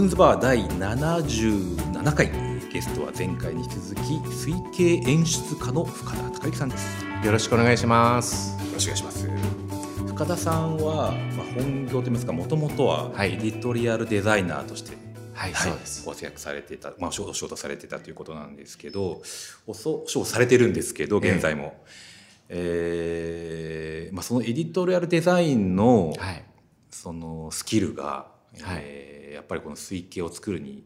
ズンズバー第77回ゲストは前回に引き続き推計演出家の深田孝之さんです。よろしくお願いします。よろしくお願いします。深田さんは、本業といいますかもともとはエディトリアルデザイナーとして、そうですご活躍されていた、お仕事されていたということなんですけど、お仕事されてるんですけど現在も、そのエディトリアルデザインの、そのスキルが、やっぱりこの推計を作るに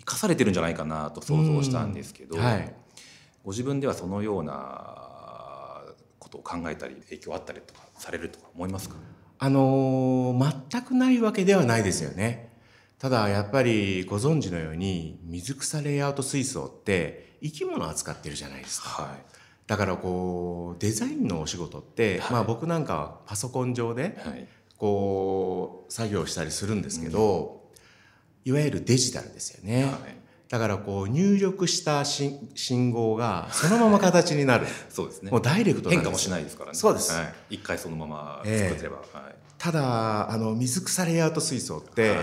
生かされてるんじゃないかなと想像したんですけど、ご自分ではそのようなことを考えたり影響あったりとかされるとか思いますか？全くないわけではないですよね。ただやっぱりご存知のように水草レイアウト水槽って生き物を扱ってるじゃないですか、だからこうデザインのお仕事って、僕なんかはパソコン上でこう作業したりするんですけど、いわゆるデジタルですよね、だからこう入力した信号がそのまま形になる、そうですね、もうダイレクトなんです、変化もしないですからね。そうです、一回そのまま作ってれば、ただ水草レイアウト水槽って、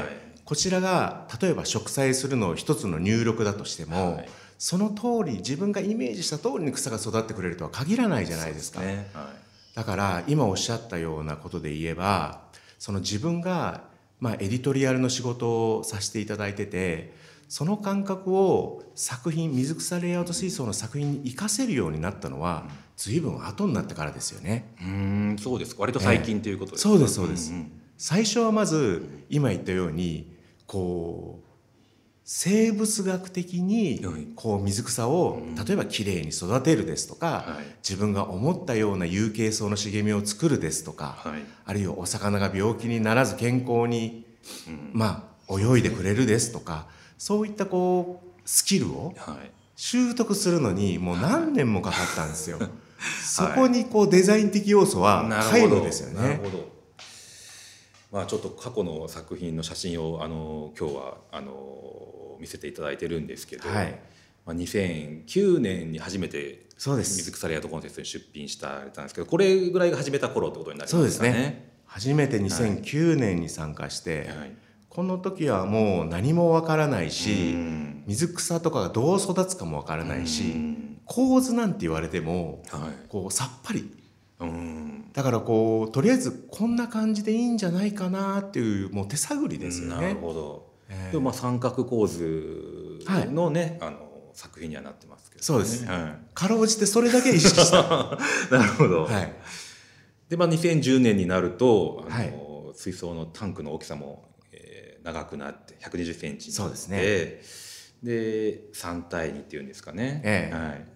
こちらが例えば植栽するのを一つの入力だとしても、その通り自分がイメージした通りに草が育ってくれるとは限らないじゃないですか。だから今おっしゃったようなことで言えば、その自分がエディトリアルの仕事をさせていただいてて、その感覚を作品水草レイアウト水槽の作品に活かせるようになったのは随分後になってからですよね。そうですか。割と最近ということですか？そうですそうです、最初はまず今言ったようにこう生物学的にこう水草を例えばきれいに育てるですとか、自分が思ったような有形層の茂みを作るですとか、あるいはお魚が病気にならず健康に、泳いでくれるですとか、そういったこうスキルを習得するのにもう何年もかかったんですよ。そこにこうデザイン的要素は皆無ですよね。なるほど。ちょっと過去の作品の写真を今日は見せていただいてるんですけど、2009年に初めて水草レイアウトコンテストに出品したんですけど、これぐらいが始めた頃ってことになりますかね。そうですね。初めて2009年に参加して、この時はもう何もわからないし、水草とかがどう育つかもわからないし、構図なんて言われても、こうさっぱり。だからこうとりあえずこんな感じでいいんじゃないかなっていう、もう手探りですよね。なるほど。でも三角構図のね、作品にはなってますけど、ね。そうです。かろうじてそれだけ意識した。なるほど。で2010年になると水槽のタンクの大きさも、長くなって120センチになって、で3対2っていうんですかね。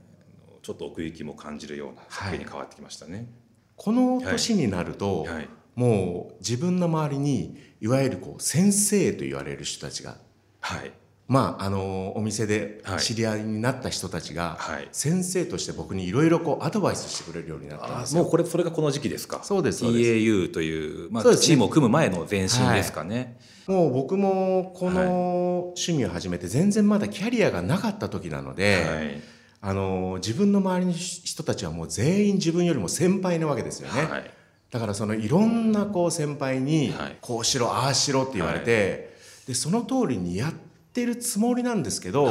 ちょっと奥行きも感じるような作品に変わってきましたね。この年になると、もう自分の周りにいわゆるこう先生と言われる人たちが、お店で知り合いになった人たちが、先生として僕にいろいろアドバイスしてくれるようになったんですよ。もうそれがこの時期ですか？そうです。EAU という、チームを組む前の前身ですかね。もう僕もこの趣味を始めて全然まだキャリアがなかった時なので。自分の周りの人たちはもう全員自分よりも先輩なわけですよね、だからそのいろんなこう先輩にこうしろああしろって言われて、でその通りにやってるつもりなんですけど、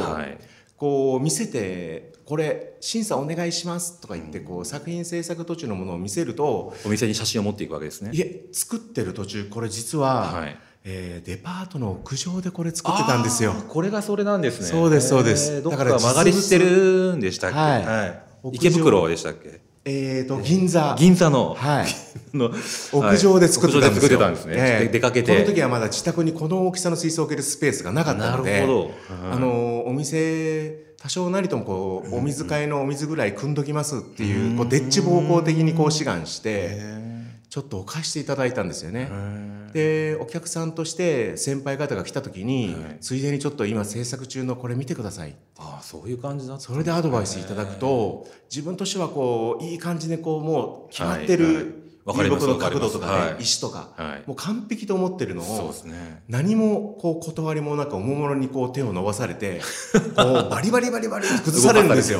こう見せてこれ審査お願いしますとか言ってこう作品制作途中のものを見せると、お店に写真を持っていくわけですね。いえ、作ってる途中これ実は、デパートの屋上でこれ作ってたんですよ。これがそれなんですね。そうですそうです。どこか曲がりしてるんでしたっけ？池袋でしたっけ？銀座の屋上で作ってたんですね。出かけてこの時はまだ自宅にこの大きさの水槽を置けるスペースがなかったので、お店多少なりともこうお水替えのお水ぐらい汲んどきますっていうこうでっち奉公的にこう志願して。ちょっとお貸していただいたんですよね。でお客さんとして先輩方が来た時に、ついでにちょっと今制作中のこれ見てください。そういう感じだったんですね。それでアドバイスいただくと、自分としてはこういい感じでこうもう決まってる流木の角度とかね、はい、石とか、はい、もう完璧と思ってるのを、そうですね、何もこう断りもなくおもむろにこう手を伸ばされてこうバリバリバリバリって崩されるんですよ。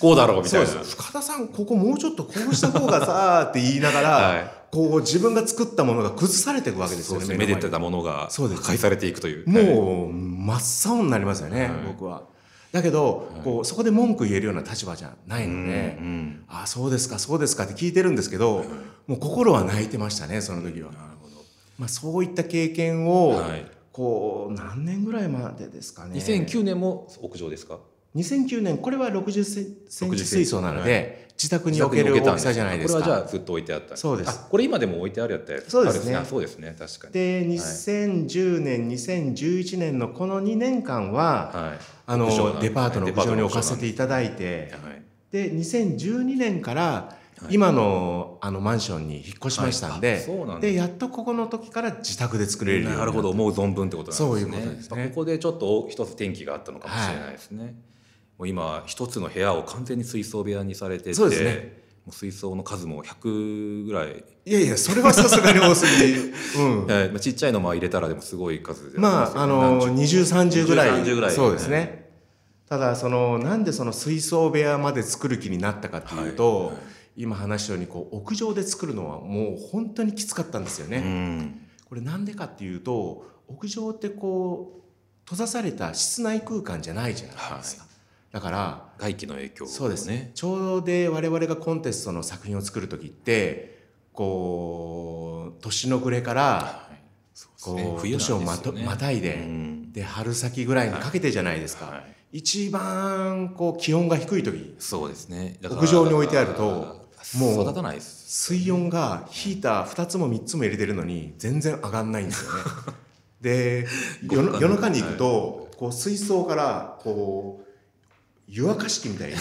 こうだろうみたいな。そうです。深田さんここもうちょっとこうした方がさーって言いながら、はい、こう自分が作ったものが崩されていくわけですよね。めでてたものが破壊されていくという、もう真っ青になりますよね、はい、僕は。だけど、はい、こうそこで文句言えるような立場じゃないので、うんうん、ああそうですかそうですかって聞いてるんですけど、はい、もう心は泣いてましたねその時は。なるほど。まあ、そういった経験を、はい、こう何年ぐらいまでですかね。2009年も屋上ですか。2009年、これは60センチ水槽なので、はい、自宅に置ける大きさじゃないですか。これはじゃあずっと置いてあった。そうです。あ、これ今でも置いてあるやったやつ。そうですね、そうですね、確かに。で2010年、はい、2011年のこの2年間は、はい、デパートの屋上に置かせていただいて、はい、で2012年から今の、マンションに引っ越しましたんで、はい、そうなんです。でやっとここの時から自宅で作れるようになる。なるほど、もう存分ってことなんですね。そういうことですね。ここでちょっと一つ転機があったのかもしれないですね、はい。もう今一つの部屋を完全に水槽部屋にされてて、そうですね、もう水槽の数も100ぐらい。いやいや、それはさすがに多すぎる。うん、ちっちゃいのも入れたらでもすごい数で、まあ2030ぐらい。20、30ぐらい。そうですね、はい、ただなんでその水槽部屋まで作る気になったかっていうと、はいはい、今話したようにこう屋上で作るのはもう本当にきつかったんですよね、うん、これなんでかっていうと、屋上ってこう閉ざされた室内空間じゃないじゃないですか、はい、だから外気の影響、ね、そうですね。ちょうどで我々がコンテストの作品を作る時って、こう年の暮れから、はい、そうですね、こう年をまたいで、うん、で春先ぐらいにかけてじゃないですか、はいはい、一番こう気温が低い時、そうですね、だから屋上に置いてあるともう育たないです、ね、水温がヒーター2つも3つも入れてるのに全然上がんないんですよね。で夜中に行くと、はい、こう水槽からこう湯沸かし器みたいに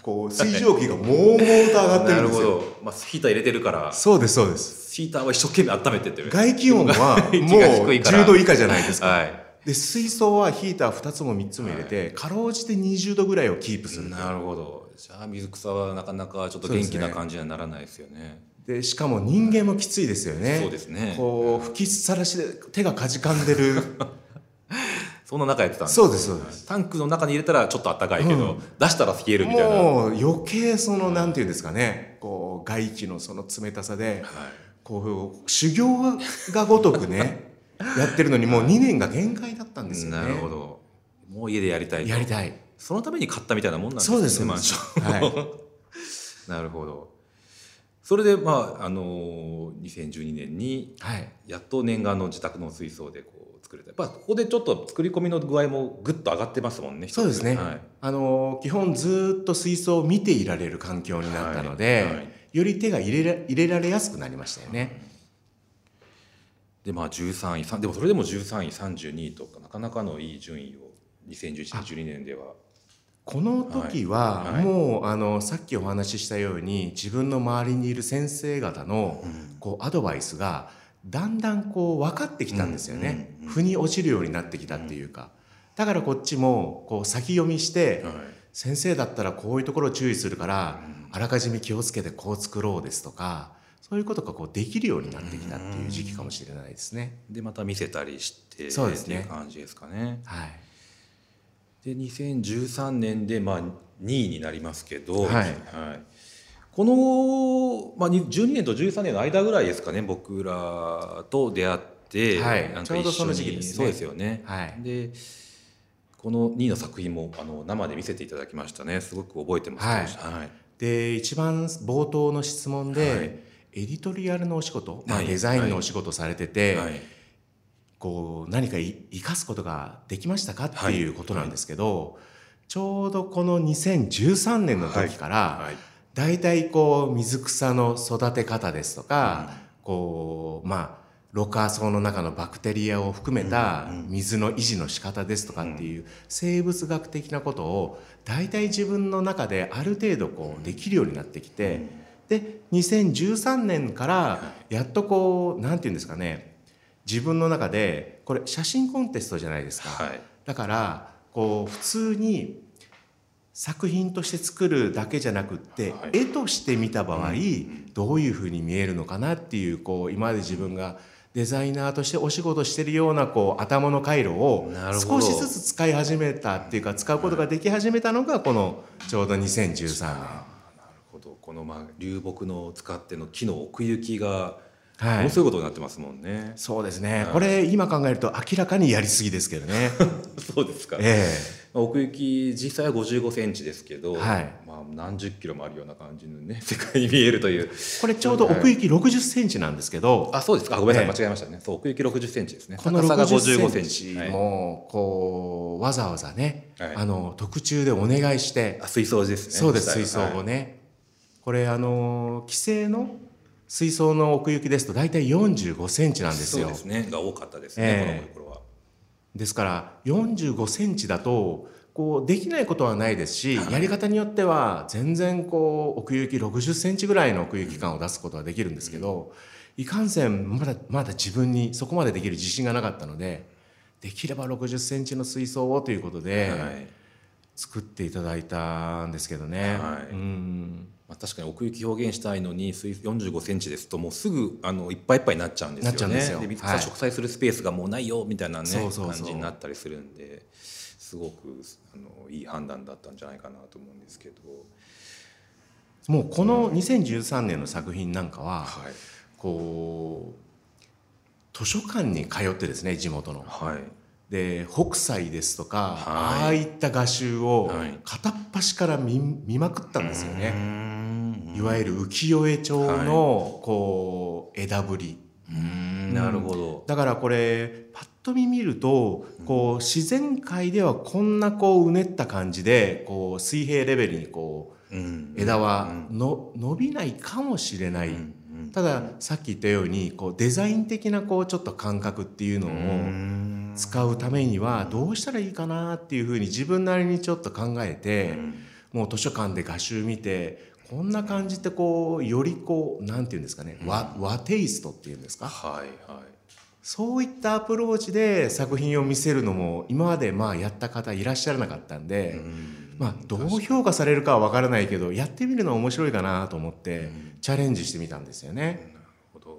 こう水蒸気がもうもうと上がってるんですよ。なるほど、まあ、ヒーター入れてるから。そうですそうです。ヒーターは一生懸命温めてってる。外気温はもう10度以下じゃないですか、はい、で水槽はヒーター2つも3つも入れて、はい、かろうじて20度ぐらいをキープする。なるほど。じゃあ水草はなかなかちょっと元気な感じにはならないですよね。でしかも人間もきついですよね。そうですね、こう吹きさらしで手がかじかんでる。そんな中やってたんです。そうですそうです。タンクの中に入れたらちょっと暖かいけど、うん、出したら冷えるみたいな。もう余計なんていうんですかね、こう外気のその冷たさで、はい、こう修行がごとくねやってるのにもう2年が限界だったんですよね。なるほど。もう家でやりたいと。やりたい。そのために買ったみたいなもんなんですね。そうですマンション、はい、なるほど。それで、まあ2012年にやっと念願の自宅の水槽でこう作れた。やっぱここでちょっと作り込みの具合もぐっと上がってますもんね。そうですね、はい、基本ずっと水槽を見ていられる環境になったので、はいはい、より手が入れられやすくなりましたよね、はい、でまあ13位、でもそれでも13位32位とかなかなかのいい順位を2011年12年では。この時はもうさっきお話ししたように自分の周りにいる先生方のこうアドバイスがだんだんこう分かってきたんですよね。腑に落ちるようになってきたっていうか、だからこっちもこう先読みして先生だったらこういうところを注意するからあらかじめ気をつけてこう作ろうですとか、そういうことがこうできるようになってきたっていう時期かもしれないですね。でまた見せたりしてっていう感じですかね。はい。で2013年でまあ2位になりますけど、はいはい、この、まあ、12年と13年の間ぐらいですかね、僕らと出会って、はい、なんか一緒にちょうどその時期ですね。そうですよね、はい、でこの2位の作品も生で見せていただきましたね。すごく覚えてます、はいはい、で一番冒頭の質問で、はい、エディトリアルのお仕事、まあ、デザインのお仕事されてて、はいはいはい、こう何か生かすことができましたかっていうことなんですけど、はいはい、ちょうどこの2013年の時から、はいはい、だいたいこう水草の育て方ですとか、うん、こうまあろ過槽の中のバクテリアを含めた水の維持の仕方ですとかっていう生物学的なことをだいたい自分の中である程度こうできるようになってきて、で2013年からやっとこうなんていうんですかね、自分の中でこれ写真コンテストじゃないですか、はい、だからこう普通に作品として作るだけじゃなくって、はい、絵として見た場合、うん、どういうふうに見えるのかなっていう、こう今まで自分がデザイナーとしてお仕事してるようなこう頭の回路を少しずつ使い始めたっていうか、使うことができ始めたのがこのちょうど2013年。なるほど。このまあ流木の使っての木の奥行きが面白いことになってますもんね。そうですね、これ今考えると明らかにやりすぎですけどねそうですか、奥行き実際は55センチですけど、はい、まあ何十キロもあるような感じのね世界に見えるという。これちょうど奥行き60センチなんですけど、あ、そうですか、ごめんなさい、間違えましたね。そう、奥行き60センチですね。この60センチもこうわざわざね、はい、特注でお願いして、あ、水槽ですね。そうです、水槽をね、はい、これ既成の水槽の奥行きですと大体45センチなんですよ。そうですね、が多かったですね、この頃は。ですから45センチだとこうできないことはないですし、やり方によっては全然こう奥行き60センチぐらいの奥行き感を出すことはできるんですけど、いかんせんまだ自分にそこまでできる自信がなかったので、できれば60センチの水槽をということで作っていただいたんですけどね、はい、うん。確かに奥行き表現したいのに45センチですともうすぐいっぱいいっぱいになっちゃうんですよね。植栽するスペースがもうないよみたいな、ね、そうそうそう感じになったりするんで、すごくいい判断だったんじゃないかなと思うんですけど、もうこの2013年の作品なんかは、うん、はい、こう図書館に通ってですね、地元の、はい、で北斎ですとか、はい、ああいった画集を片っ端から 見まくったんですよね、はい、いわゆる浮世絵帳のこう枝ぶり、はい、なるほど。だからこれパッと見るとこう自然界ではこんなこううねった感じでこう水平レベルにこう枝はの伸びないかもしれない。たださっき言ったようにこうデザイン的なこうちょっと感覚っていうのを使うためにはどうしたらいいかなっていうふうに自分なりにちょっと考えて、もう図書館で画集見てこんな感じってこうよりこうなんていうんですかね、和テイストっていうんですか、はいはい、そういったアプローチで作品を見せるのも今までまあやった方いらっしゃらなかったんで、まあ、どう評価されるかは分からないけどやってみるのは面白いかなと思ってチャレンジしてみたんですよね、なるほど。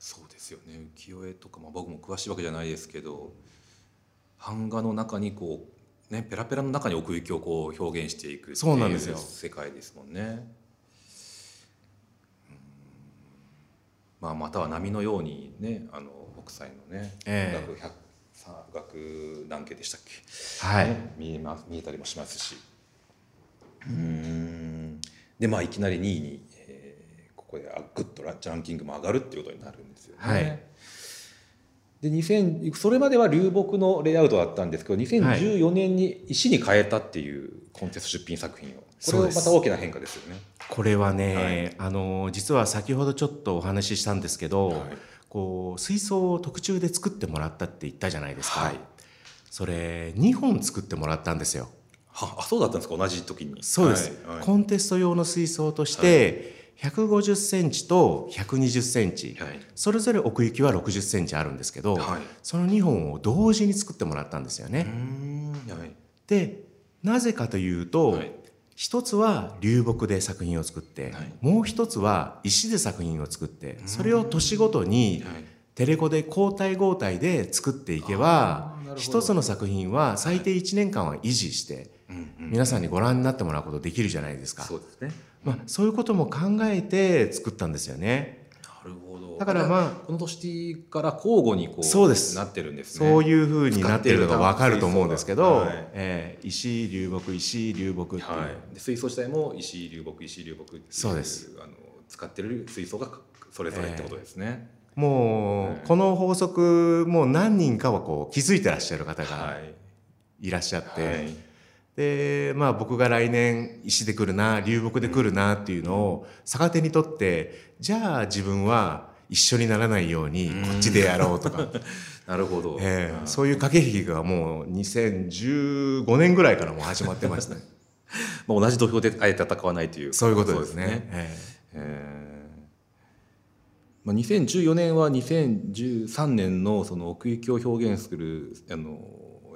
そうですよね、浮世絵とか、まあ、僕も詳しいわけじゃないですけど、版画の中にこうね、ペラペラの中に奥行きをこう表現していくっていう世界ですもんね。まあ、または波のようにね、北斎のね、学何家でしたっけ、はい、ね、見えたりもしますし、で、まあ、いきなり2位に、ここでグッとランキングも上がるっていうことになるんですよね。はい、でそれまでは流木のレイアウトだったんですけど、2014年に石に変えたっていうコンテスト出品作品を、これはまた大きな変化ですよね。これはね、はい、実は先ほどちょっとお話ししたんですけど、はい、こう水槽を特注で作ってもらったって言ったじゃないですか、はい、それ2本作ってもらったんですよ。はあ、そうだったんですか、同じ時に。そうです、はいはい、コンテスト用の水槽として、はい、150センチと120センチ、はい、それぞれ奥行きは60センチあるんですけど、はい、その2本を同時に作ってもらったんですよね。はい、で、なぜかというと、はい、一つは流木で作品を作って、はい、もう一つは石で作品を作って、それを年ごとにテレコで交代交代で作っていけば、一つの作品は最低1年間は維持して、はい、皆さんにご覧になってもらうことできるじゃないですか。そうですね。まあ、そういうことも考えて作ったんですよね。なるほど。だからまあこの年から交互にこう、そうです、なってるんですね。そういうふうになってるのが分かると思うんですけど、はい、石流木石流木っていう、はい、で水槽自体も石流木石流木っていう、そうです、使ってる水槽がそれぞれってことですね。もう、この法則もう何人かはこう気づいてらっしゃる方がいらっしゃって、はいはい、でまあ、僕が来年石で来るな流木で来るなっていうのを逆手にとって、じゃあ自分は一緒にならないようにこっちでやろうとかなるほど、そういう駆け引きがもう2015年ぐらいからもう始まってましたね同じ土俵であえて戦わないという、そういうことですね。2014年は2013年のその奥行きを表現する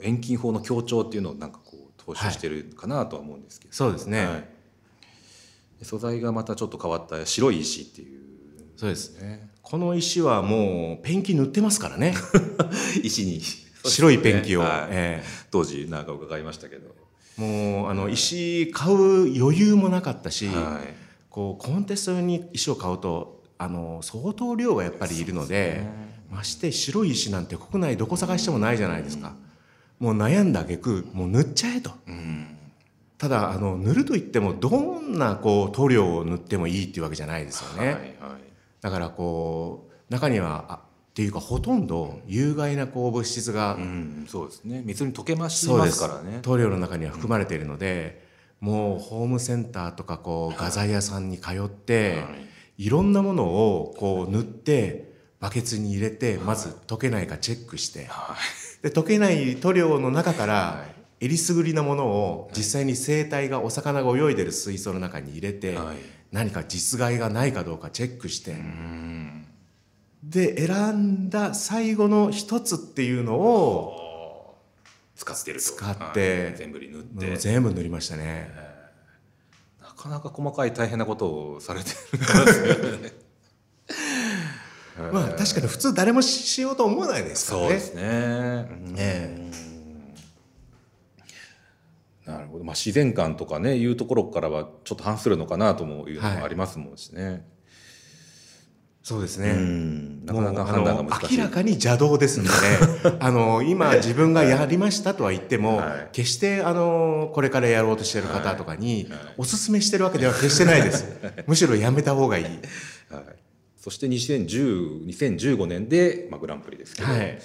遠近法の強調っていうのをなんかこう踏襲してるかなとは思うんですけど、はい、そうですね、はい、素材がまたちょっと変わった白い石っていう、そうですね、この石はもうペンキ塗ってますからね石に白いペンキを、ね、はい、当時なんか伺いましたけど、もう石買う余裕もなかったし、はい、こうコンテストに石を買うと相当量がやっぱりいるので、まして白い石なんて国内どこ探してもないじゃないですか。もう悩んだ挙句もう塗っちゃえと、うん、ただ塗るといってもどんなこう塗料を塗ってもいいっていうわけじゃないですよね、はいはい、だからこう中にはっていうかほとんど有害なこう物質が、うん、そうですね、水に溶けまますからね、塗料の中には含まれているので、うん、もうホームセンターとかこう画材屋さんに通って、はい、いろんなものをこう塗ってバケツに入れて、まず溶けないかチェックして、はい、で溶けない塗料の中からえりすぐりなものを実際に生態がお魚が泳いでる水槽の中に入れて、はい、何か実害がないかどうかチェックして、うん、で選んだ最後の一つっていうのを使ってると、使って、はい、全部塗って全部塗りましたね。なかなか細かい大変なことをされてるんですよねまあ確かに普通誰もしようと思わないですからね。そうですね、なるほど、まあ、自然観とかねいうところからはちょっと反するのかなともいうのもありますもんしね、はい、そうですね、うん、なかなか判断が難しい。明らかに邪道ですので、ね、今自分がやりましたとは言っても、はい、決してこれからやろうとしている方とかにおすすめしてるわけでは決してないです、はい、むしろやめた方がいい、はい、そして2015年で、まあ、グランプリですけど、はい、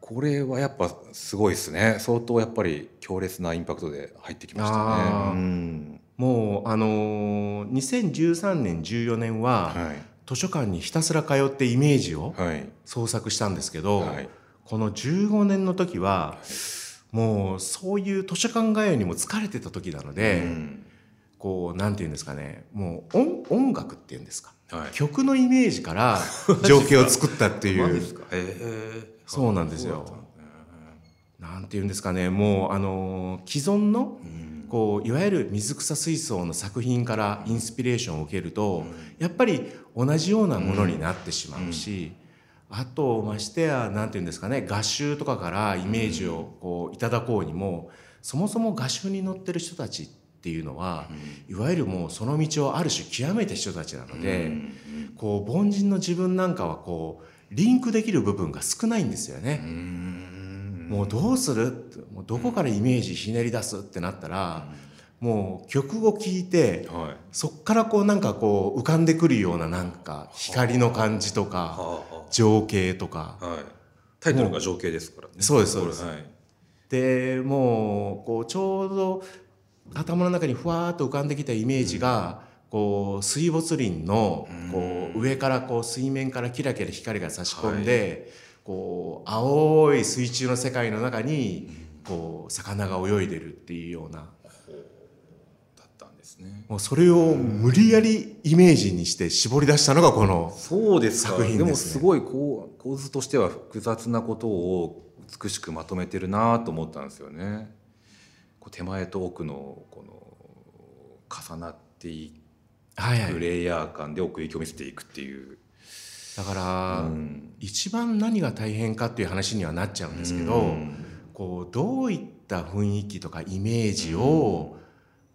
これはやっぱすごいですね。相当やっぱり強烈なインパクトで入ってきましたね、うん、もう2013年14年は、はい、図書館にひたすら通ってイメージを創作したんですけど、はい、この15年の時は、はい、もうそういう図書館通いにも疲れてた時なので、うん、こうなんていうんですかね、もう 音楽っていうんですか、はい、曲のイメージから情景を作ったっていうですか、そうなんですよ。なんていうんですかね、もう既存のこういわゆる水草水槽の作品からインスピレーションを受けると、やっぱり同じようなものになってしまうし、あとましてやなんていうんですかね、画集とかからイメージをこういただこうにも、そもそも画集に載ってる人たちっていうのは、いわゆるもうその道をある種極めた人たちなので、こう凡人の自分なんかはこうリンクできる部分が少ないんですよね。もうどうする？もうどこからイメージひねり出すってなったら、もう曲を聴いて、はい、そっからこうなんかこう浮かんでくるようななんか光の感じとか、情景とか、はい、タイトルが情景ですからね。そうですそうです、はい、でもうこうちょうど頭の中にふわーっと浮かんできたイメージが、こう水没林のこう上からこう水面からキラキラ光が差し込んで、こう青い水中の世界の中にこう魚が泳いでるっていうような、だったんですね。もうそれを無理やりイメージにして絞り出したのがこの作品ですね。そうですか。でもすごいこう構図としては複雑なことを美しくまとめてるなと思ったんですよね。こう手前と奥のこの重なっていく、はいはい、レイヤー間で奥行きを見せていくっていう、だから、うん、一番何が大変かっていう話にはなっちゃうんですけど、うん、こうどういった雰囲気とかイメージを、うん、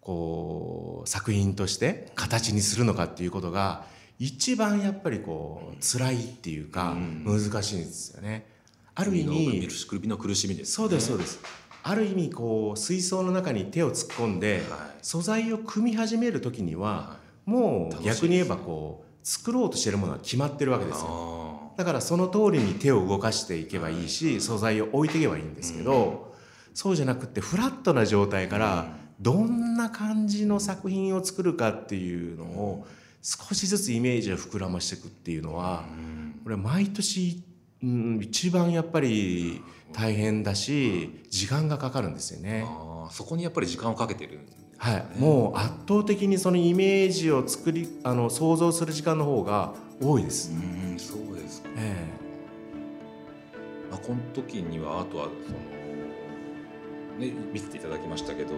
こう作品として形にするのかっていうことが一番やっぱりこう辛いっていうか、うん、難しいんですよね。ある意味首の苦しみです、ね、そうですそうです。ある意味こう水槽の中に手を突っ込んで、はい、素材を組み始める時には、はい、もう逆に言えばこう作ろうとしてるものは決まってるわけですよ。だからその通りに手を動かしていけばいいし、素材を置いていけばいいんですけど、そうじゃなくてフラットな状態からどんな感じの作品を作るかっていうのを少しずつイメージを膨らましていくっていうのは、これ毎年一番やっぱり大変だし時間がかかるんですよね。あ、そこにやっぱり時間をかけてるんですね。はい、もう圧倒的にそのイメージを作り想像する時間の方が多いです。うん、そうですか、まあ、この時にはあとはそのね、見せていただきましたけど、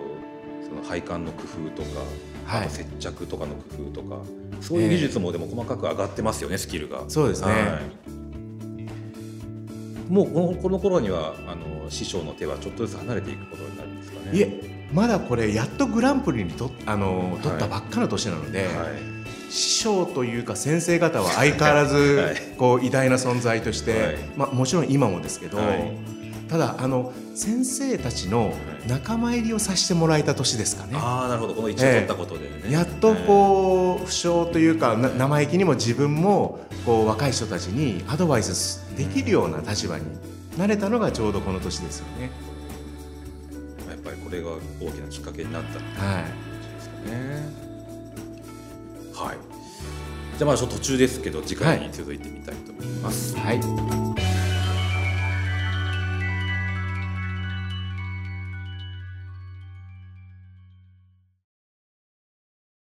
その配管の工夫とか、はい、接着とかの工夫とか、そういう技術もでも細かく上がってますよね、スキルが。そうですね、はい、もうこの頃には師匠の手はちょっとずつ離れていくことになるんですかね。いえ、まだこれやっとグランプリに取ったばっかの年なので、はいはい、師匠というか先生方は相変わらずこう偉大な存在として、はい、まあ、もちろん今もですけど、はい、ただ先生たちの仲間入りをさせてもらえた年ですかね。ああ、なるほど。この1位取ったことでね、やっとこう不肖というか生意気にも自分もこう若い人たちにアドバイスできるような立場になれたのがちょうどこの年ですよね。やっぱりこれが大きなきっかけになったっていう感じですかね。はい、じゃあまだちょっと途中ですけど、次回に続いてみたいと思います。はい。